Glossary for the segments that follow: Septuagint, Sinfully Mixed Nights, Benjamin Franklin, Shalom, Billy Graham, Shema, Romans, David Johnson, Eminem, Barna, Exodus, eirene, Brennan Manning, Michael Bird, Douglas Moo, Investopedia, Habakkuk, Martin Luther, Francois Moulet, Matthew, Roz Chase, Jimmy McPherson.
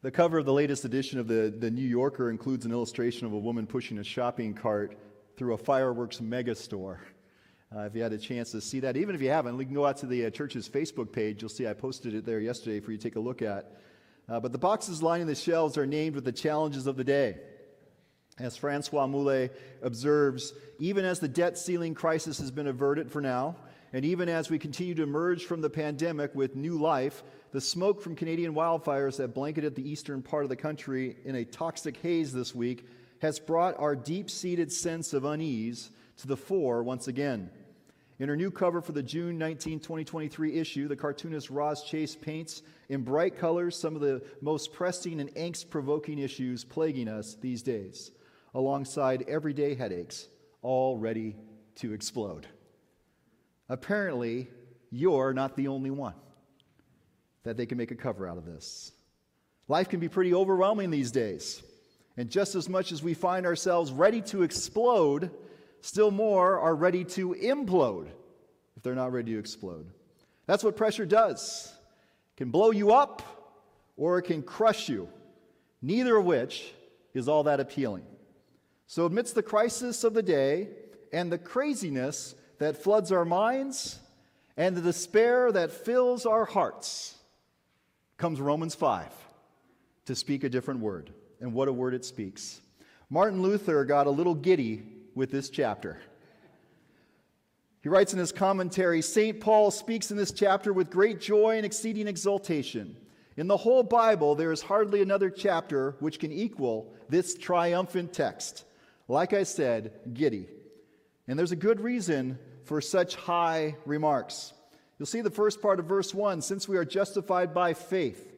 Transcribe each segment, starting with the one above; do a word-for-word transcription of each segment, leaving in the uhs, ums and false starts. The cover of the latest edition of the, the New Yorker includes an illustration of a woman pushing a shopping cart through a fireworks megastore. Uh, if you had a chance to see that, even if you haven't, you can go out to the uh, church's Facebook page. You'll see I posted it there yesterday for you to take a look at. Uh, but the boxes lining the shelves are named with the challenges of the day. As Francois Moulet observes, even as the debt ceiling crisis has been averted for now, and even as we continue to emerge from the pandemic with new life, the smoke from Canadian wildfires that blanketed the eastern part of the country in a toxic haze this week has brought our deep-seated sense of unease to the fore once again. In her new cover for the June nineteenth, twenty twenty-three issue, the cartoonist Roz Chase paints in bright colors some of the most pressing and angst-provoking issues plaguing us these days, alongside everyday headaches, all ready to explode. Apparently, you're not the only one that they can make a cover out of this. Life can be pretty overwhelming these days. And just as much as we find ourselves ready to explode, still more are ready to implode if they're not ready to explode. That's what pressure does. It can blow you up or it can crush you, neither of which is all that appealing. So amidst the crisis of the day and the craziness that floods our minds and the despair that fills our hearts, comes Romans five to speak a different word. And what a word it speaks. Martin Luther got a little giddy with this chapter. He writes in his commentary, Saint Paul speaks in this chapter with great joy and exceeding exultation. In the whole Bible, there is hardly another chapter which can equal this triumphant text. Like I said, giddy. And there's a good reason for such high remarks. You'll see the first part of verse one, since we are justified by faith.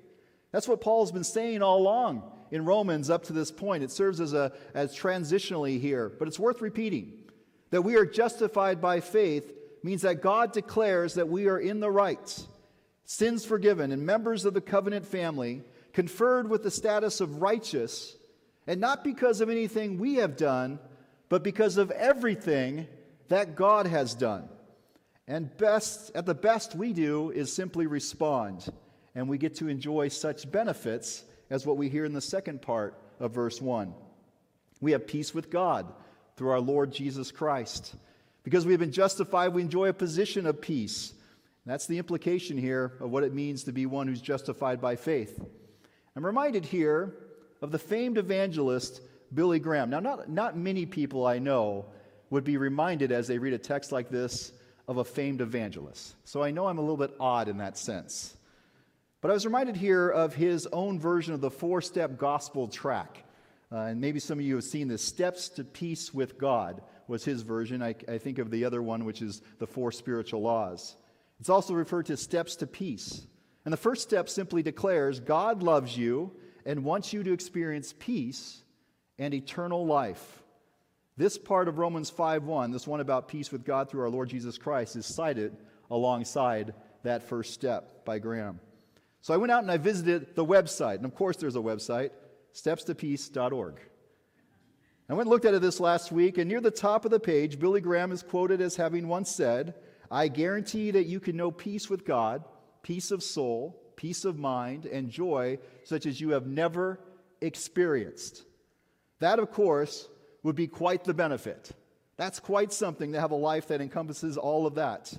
That's what Paul's been saying all along in Romans up to this point. It serves as a as transitionally here, but it's worth repeating. That we are justified by faith means that God declares that we are in the right, sins forgiven, and members of the covenant family, conferred with the status of righteous, and not because of anything we have done, but because of everything that God has done. And best, at the best we do is simply respond, and we get to enjoy such benefits as what we hear in the second part of verse one. We have peace with God through our Lord Jesus Christ. Because we have been justified, we enjoy a position of peace. And that's the implication here of what it means to be one who's justified by faith. I'm reminded here of the famed evangelist Billy Graham. Now, not, not many people I know would be reminded as they read a text like this of a famed evangelist. So I know I'm a little bit odd in that sense. But I was reminded here of his own version of the four-step gospel track. Uh, and maybe some of you have seen this. Steps to Peace with God was his version. I, I think of the other one, which is the four spiritual laws. It's also referred to as steps to peace. And the first step simply declares God loves you and wants you to experience peace and eternal life. This part of Romans five one, this one about peace with God through our Lord Jesus Christ, is cited alongside that first step by Graham. So I went out and I visited the website. And of course there's a website, steps to peace dot org. I went and looked at it this last week, and near the top of the page, Billy Graham is quoted as having once said, I guarantee that you can know peace with God, peace of soul, peace of mind, and joy such as you have never experienced. That, of course, would be quite the benefit. That's quite something to have a life that encompasses all of that.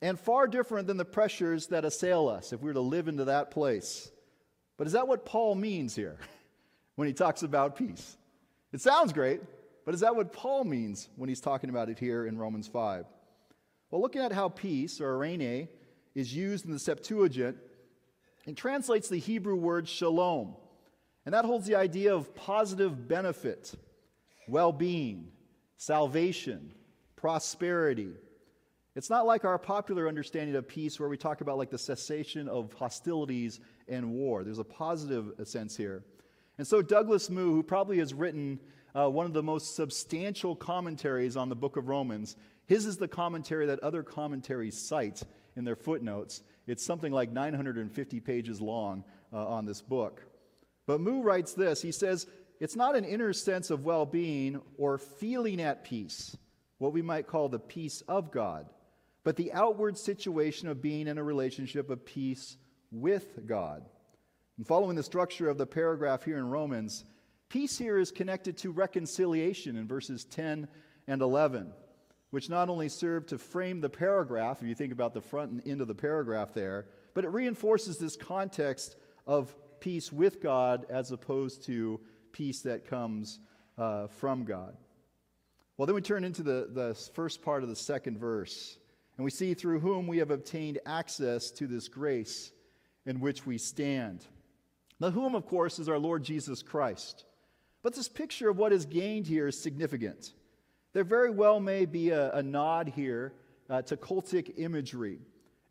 And far different than the pressures that assail us if we were to live into that place. But is that what Paul means here when he talks about peace? It sounds great, but is that what Paul means when he's talking about it here in Romans five? Well, looking at how peace, or eirene, is used in the Septuagint, it translates the Hebrew word shalom. And that holds the idea of positive benefit, well-being, salvation, prosperity. It's not like our popular understanding of peace where we talk about like the cessation of hostilities and war. There's a positive sense here. And so Douglas Moo, who probably has written uh, one of the most substantial commentaries on the book of Romans, his is the commentary that other commentaries cite in their footnotes. It's something like nine hundred fifty pages long uh, on this book. But Moo writes this, he says, it's not an inner sense of well-being or feeling at peace, what we might call the peace of God, but the outward situation of being in a relationship of peace with God. And following the structure of the paragraph here in Romans, peace here is connected to reconciliation in verses ten and eleven, which not only serve to frame the paragraph, if you think about the front and end of the paragraph there, but it reinforces this context of peace with God as opposed to peace that comes uh, from God. Well, then we turn into the, the first part of the second verse, and we see through whom we have obtained access to this grace in which we stand. The whom, of course, is our Lord Jesus Christ. But this picture of what is gained here is significant. There very well may be a, a nod here uh, to cultic imagery.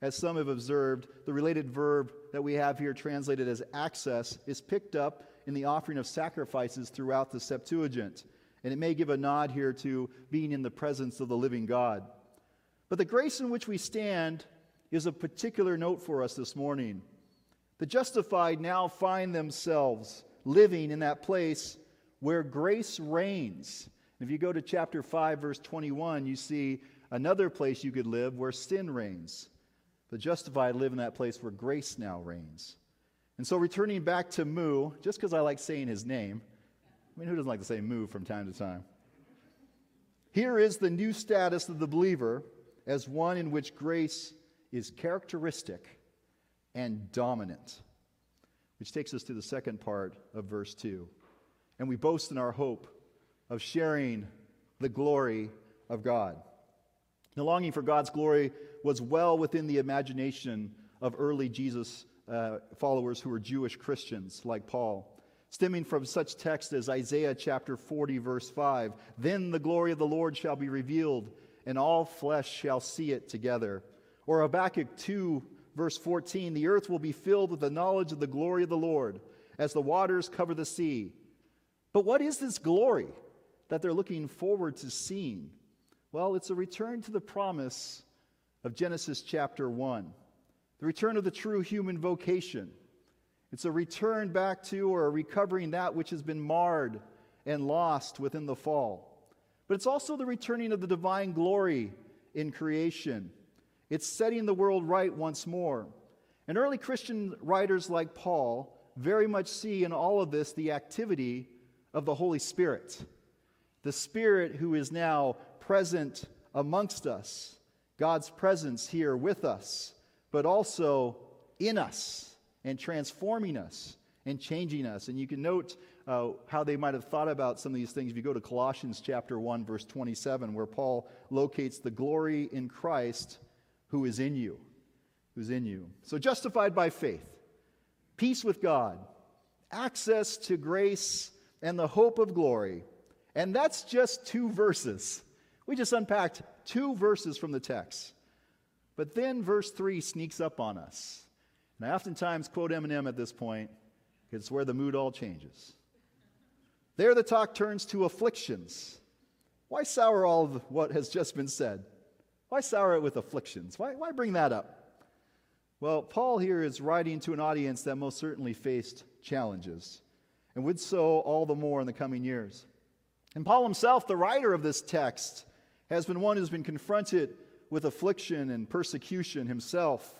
As some have observed, the related verb that we have here translated as access is picked up in the offering of sacrifices throughout the Septuagint. And it may give a nod here to being in the presence of the living God. But the grace in which we stand is a particular note for us this morning. The justified now find themselves living in that place where grace reigns. If you go to chapter five, verse twenty-one, you see another place you could live where sin reigns. The justified live in that place where grace now reigns. And so returning back to Moo, just because I like saying his name, I mean, who doesn't like to say Moo from time to time? Here is the new status of the believer as one in which grace is characteristic and dominant, which takes us to the second part of verse two. And we boast in our hope of sharing the glory of God. The longing for God's glory was well within the imagination of early Jesus uh, followers who were Jewish Christians like Paul, stemming from such texts as Isaiah chapter forty, verse five, "Then the glory of the Lord shall be revealed, and all flesh shall see it together." Or Habakkuk two, verse fourteen, "The earth will be filled with the knowledge of the glory of the Lord, as the waters cover the sea." But what is this glory that they're looking forward to seeing? Well, it's a return to the promise of Genesis chapter one, the return of the true human vocation. It's a return back to or recovering that which has been marred and lost within the fall. But it's also the returning of the divine glory in creation. It's setting the world right once more. And early Christian writers like Paul very much see in all of this the activity of the Holy Spirit. The Spirit who is now present amongst us, God's presence here with us, but also in us and transforming us and changing us. And you can note uh, how they might have thought about some of these things if you go to Colossians chapter one, verse twenty-seven, where Paul locates the glory in Christ who is in you, who's in you. So justified by faith, peace with God, access to grace and the hope of glory. And that's just two verses. We just unpacked two verses from the text. But then verse three sneaks up on us. And I oftentimes quote Eminem at this point, because it's where the mood all changes. There the talk turns to afflictions. Why sour all of what has just been said? Why sour it with afflictions? Why, why bring that up? Well, Paul here is writing to an audience that most certainly faced challenges, and would so all the more in the coming years. And Paul himself, the writer of this text, has been one who's been confronted with affliction and persecution himself.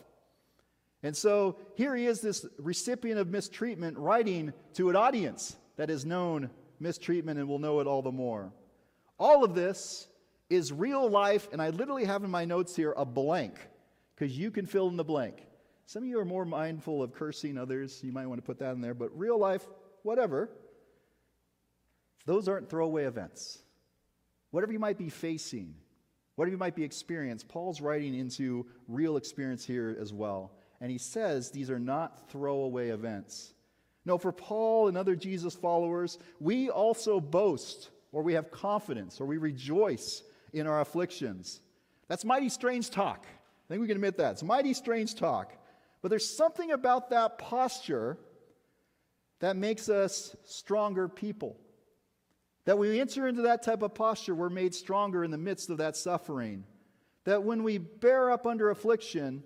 And so here he is, this recipient of mistreatment, writing to an audience that has known mistreatment and will know it all the more. All of this is real life, and I literally have in my notes here a blank, because you can fill in the blank. Some of you are more mindful of cursing others. You might want to put that in there, but real life, whatever. Those aren't throwaway events. Whatever you might be facing, whatever you might be experiencing, Paul's writing into real experience here as well. And he says these are not throwaway events. No, for Paul and other Jesus followers, we also boast, or we have confidence, or we rejoice in our afflictions. That's mighty strange talk. I think we can admit that. It's mighty strange talk. But there's something about that posture that makes us stronger people. That when we enter into that type of posture, we're made stronger in the midst of that suffering. That when we bear up under affliction,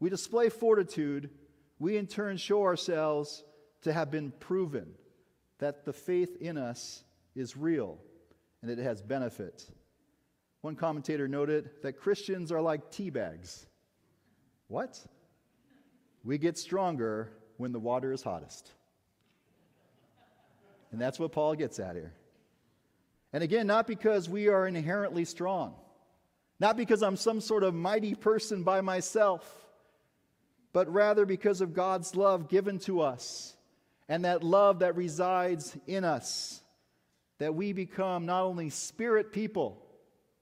we display fortitude, we in turn show ourselves to have been proven that the faith in us is real and that it has benefit. One commentator noted that Christians are like tea bags. What? We get stronger when the water is hottest. And that's what Paul gets at here. And again, not because we are inherently strong, not because I'm some sort of mighty person by myself, but rather because of God's love given to us, and that love that resides in us, that we become not only spirit people,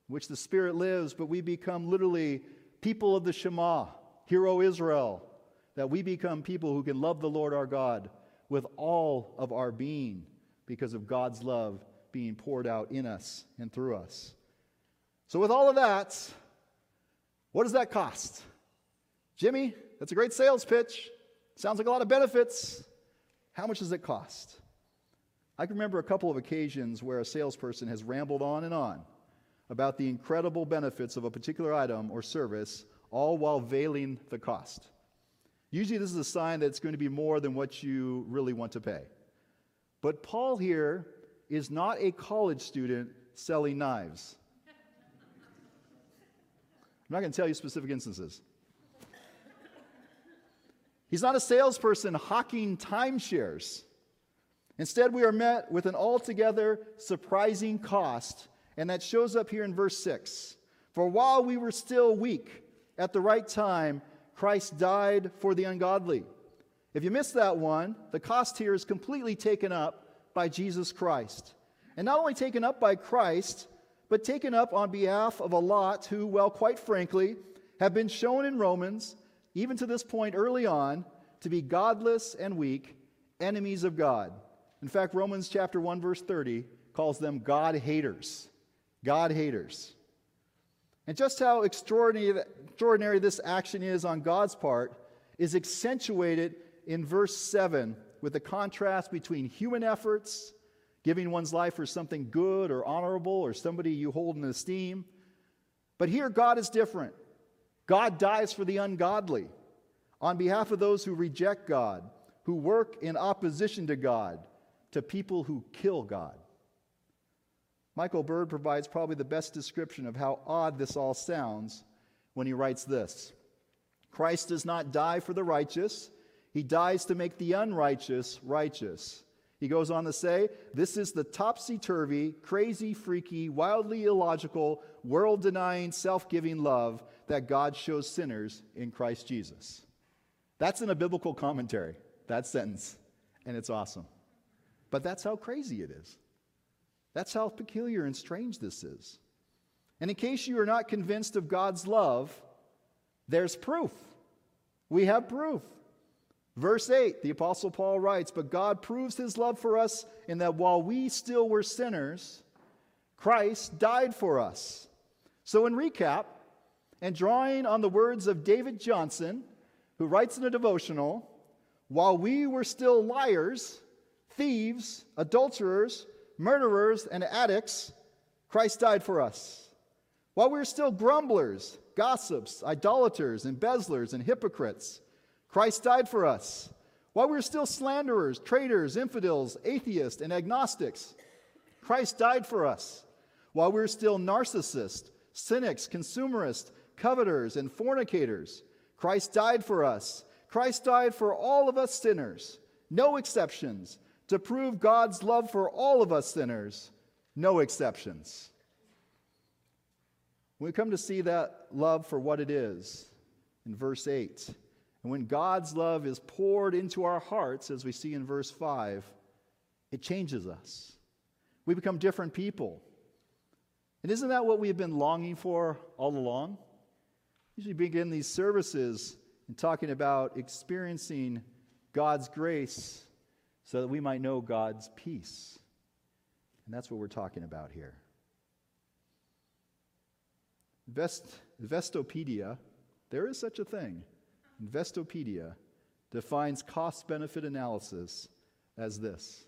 which the Spirit lives, but we become literally people of the Shema, Hear, O Israel, that we become people who can love the Lord our God with all of our being because of God's love being poured out in us and through us. So with all of that, what does that cost? Jimmy, that's a great sales pitch. Sounds like a lot of benefits. How much does it cost? I can remember a couple of occasions where a salesperson has rambled on and on about the incredible benefits of a particular item or service, all while veiling the cost. Usually this is a sign that it's going to be more than what you really want to pay. But Paul here is not a college student selling knives. I'm not going to tell you specific instances. He's not a salesperson hawking timeshares. Instead, we are met with an altogether surprising cost, and that shows up here in verse six. For while we were still weak, at the right time, Christ died for the ungodly. If you missed that one, the cost here is completely taken up by Jesus Christ. And not only taken up by Christ, but taken up on behalf of a lot who, well, quite frankly, have been shown in Romans, even to this point early on, to be godless and weak, enemies of God. In fact, Romans chapter one, verse thirty, calls them God-haters. God-haters. And just how extraordinary this action is on God's part is accentuated in verse seven with the contrast between human efforts, giving one's life for something good or honorable or somebody you hold in esteem. But here God is different. God dies for the ungodly on behalf of those who reject God, who work in opposition to God, to people who kill God. Michael Bird provides probably the best description of how odd this all sounds when he writes this. Christ does not die for the righteous. He dies to make the unrighteous righteous. He goes on to say, this is the topsy-turvy, crazy, freaky, wildly illogical, world-denying, self-giving love that God shows sinners in Christ Jesus. That's in a biblical commentary, that sentence, and it's awesome. But that's how crazy it is. That's how peculiar and strange this is. And in case you are not convinced of God's love, there's proof. We have proof. Verse eight, the Apostle Paul writes, but God proves his love for us in that while we still were sinners, Christ died for us. So in recap, and drawing on the words of David Johnson, who writes in a devotional, while we were still liars, thieves, adulterers, murderers, and addicts, Christ died for us. While we were still grumblers, gossips, idolaters, embezzlers, and hypocrites, Christ died for us. While we were still slanderers, traitors, infidels, atheists, and agnostics, Christ died for us. While we were still narcissists, cynics, consumerists, coveters, and fornicators, Christ died for us. Christ died for all of us sinners, no exceptions, to prove God's love for all of us sinners, no exceptions. We come to see that love for what it is in verse eight. And when God's love is poured into our hearts, as we see in verse five, it changes us. We become different people. And isn't that what we've been longing for all along? Usually begin these services and talking about experiencing God's grace so that we might know God's peace. And that's what we're talking about here. Invest, Investopedia, there is such a thing. Investopedia defines cost-benefit analysis as this: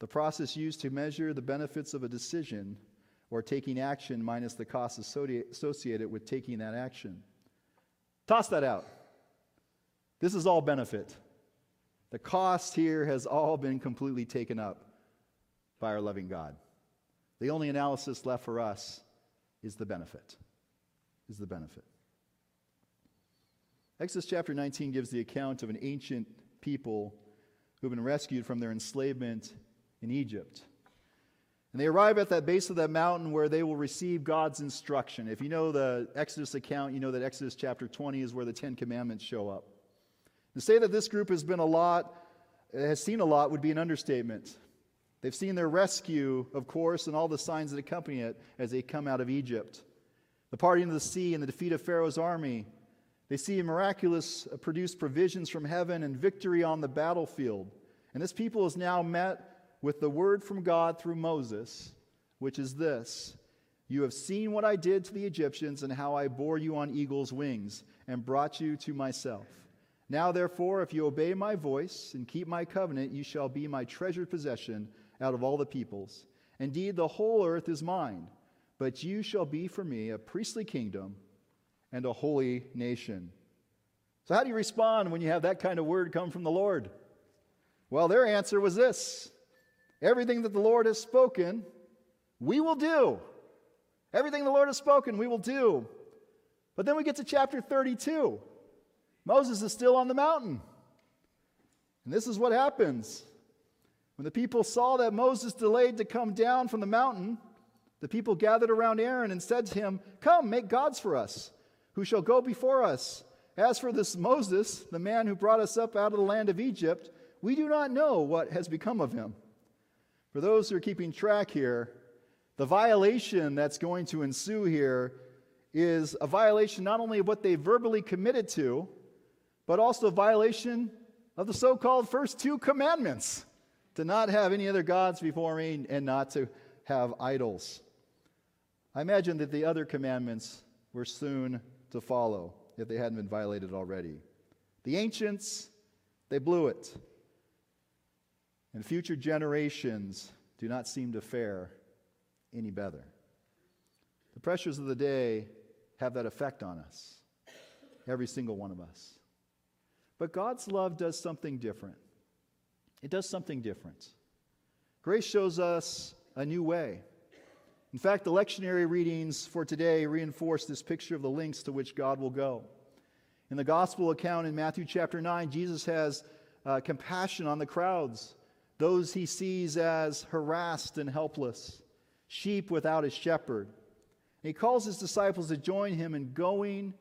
the process used to measure the benefits of a decision or taking action minus the costs associated with taking that action. Toss that out. This is all benefit. The cost here has all been completely taken up by our loving God. The only analysis left for us is the benefit. Is the benefit. Exodus chapter nineteen gives the account of an ancient people who've been rescued from their enslavement in Egypt. And they arrive at that base of that mountain where they will receive God's instruction. If you know the Exodus account, you know that Exodus chapter twenty is where the Ten Commandments show up. To say that this group has been a lot, has seen a lot, would be an understatement. They've seen their rescue, of course, and all the signs that accompany it as they come out of Egypt. The parting of the sea and the defeat of Pharaoh's army. They see miraculous produced provisions from heaven and victory on the battlefield. And this people is now met with the word from God through Moses, which is this: "You have seen what I did to the Egyptians and how I bore you on eagle's wings and brought you to myself. Now, therefore, if you obey my voice and keep my covenant, you shall be my treasured possession out of all the peoples. Indeed, the whole earth is mine, but you shall be for me a priestly kingdom and a holy nation." So how do you respond when you have that kind of word come from the Lord? Well, their answer was this: everything that the Lord has spoken, we will do. Everything the Lord has spoken, we will do. But then we get to chapter thirty-two. Moses is still on the mountain. And this is what happens. When the people saw that Moses delayed to come down from the mountain, the people gathered around Aaron and said to him, "Come, make gods for us, who shall go before us. As for this Moses, the man who brought us up out of the land of Egypt, we do not know what has become of him." For those who are keeping track here, the violation that's going to ensue here is a violation not only of what they verbally committed to, but also a violation of the so-called first two commandments, to not have any other gods before me and not to have idols. I imagine that the other commandments were soon to follow, if they hadn't been violated already. The ancients, they blew it. And future generations do not seem to fare any better. The pressures of the day have that effect on us, every single one of us. But God's love does something different. It does something different. Grace shows us a new way. In fact, the lectionary readings for today reinforce this picture of the lengths to which God will go. In the gospel account in Matthew chapter nine, Jesus has uh, compassion on the crowds, those he sees as harassed and helpless, sheep without a shepherd. And he calls his disciples to join him in going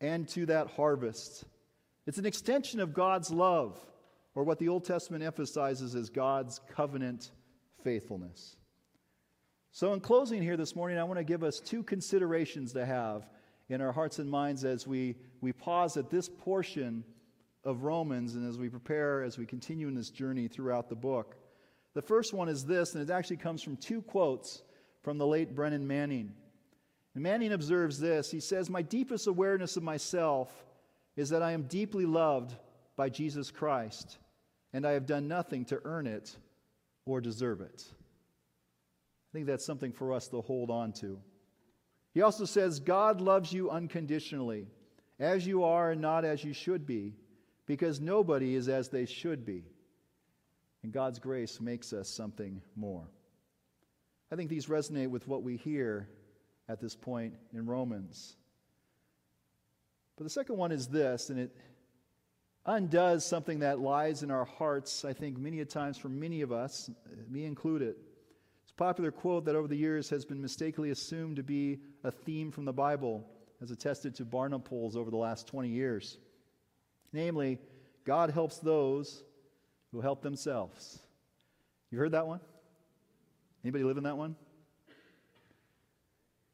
and to that harvest. It's an extension of God's love, or what the Old Testament emphasizes as God's covenant faithfulness. So in closing here this morning, I want to give us two considerations to have in our hearts and minds as we, we pause at this portion of Romans and as we prepare, as we continue in this journey throughout the book. The first one is this, and it actually comes from two quotes from the late Brennan Manning. And Manning observes this. He says, "My deepest awareness of myself is that I am deeply loved by Jesus Christ, and I have done nothing to earn it or deserve it." I think that's something for us to hold on to. He also says, "God loves you unconditionally, as you are and not as you should be, because nobody is as they should be. And God's grace makes us something more." I think these resonate with what we hear at this point in Romans. But the second one is this, and it undoes something that lies in our hearts, I think, many a times for many of us, me included. It's a popular quote that over the years has been mistakenly assumed to be a theme from the Bible, as attested to Barna polls over the last twenty years. Namely, God helps those who help themselves. You heard that one? Anybody live in that one?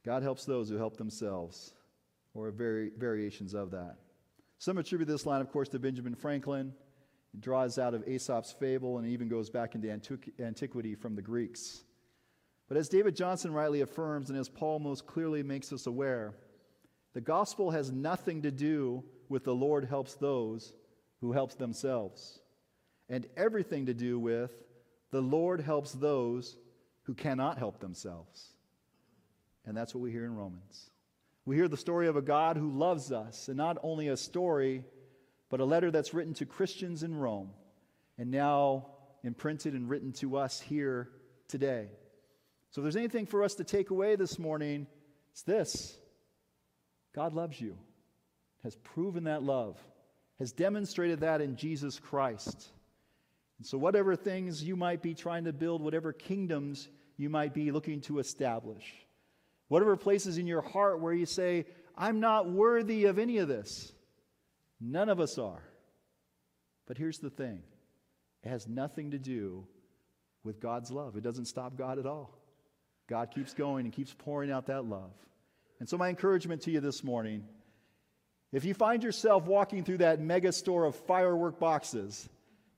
God helps those who help themselves, or vari- variations of that. Some attribute this line, of course, to Benjamin Franklin. It draws out of Aesop's fable and even goes back into antiqu- antiquity from the Greeks. But as David Johnson rightly affirms, and as Paul most clearly makes us aware, the gospel has nothing to do with the Lord helps those who helps themselves, and everything to do with the Lord helps those who cannot help themselves. And that's what we hear in Romans. We hear the story of a God who loves us, and not only a story, but a letter that's written to Christians in Rome, and now imprinted and written to us here today. So if there's anything for us to take away this morning, it's this: God loves you, has proven that love has demonstrated that in Jesus Christ. And so whatever things you might be trying to build, whatever kingdoms you might be looking to establish, whatever places in your heart where you say, I'm not worthy of any of this. None of us are. But here's the thing. It has nothing to do with God's love. It doesn't stop God at all. God keeps going and keeps pouring out that love. And so my encouragement to you this morning, if you find yourself walking through that mega store of firework boxes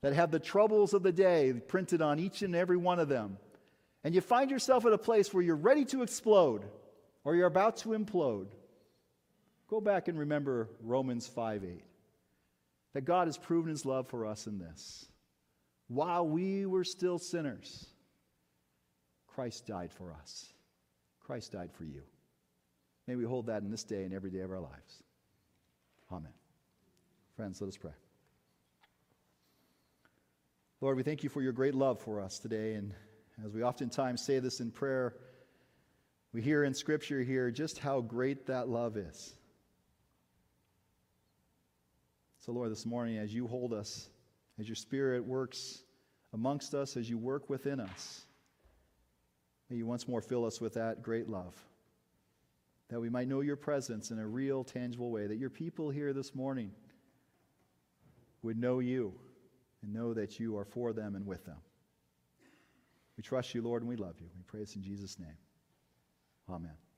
that have the troubles of the day printed on each and every one of them, and you find yourself at a place where you're ready to explode or you're about to implode, go back and remember Romans five eight, that God has proven his love for us in this. While we were still sinners, Christ died for us. Christ died for you. May we hold that in this day and every day of our lives. Amen. Friends, let us pray. Lord, we thank you for your great love for us today, and as we oftentimes say this in prayer, we hear in Scripture here just how great that love is. So, Lord, this morning, as you hold us, as your Spirit works amongst us, as you work within us, may you once more fill us with that great love, that we might know your presence in a real, tangible way, that your people here this morning would know you and know that you are for them and with them. We trust you, Lord, and we love you. We pray this in Jesus' name. Amen.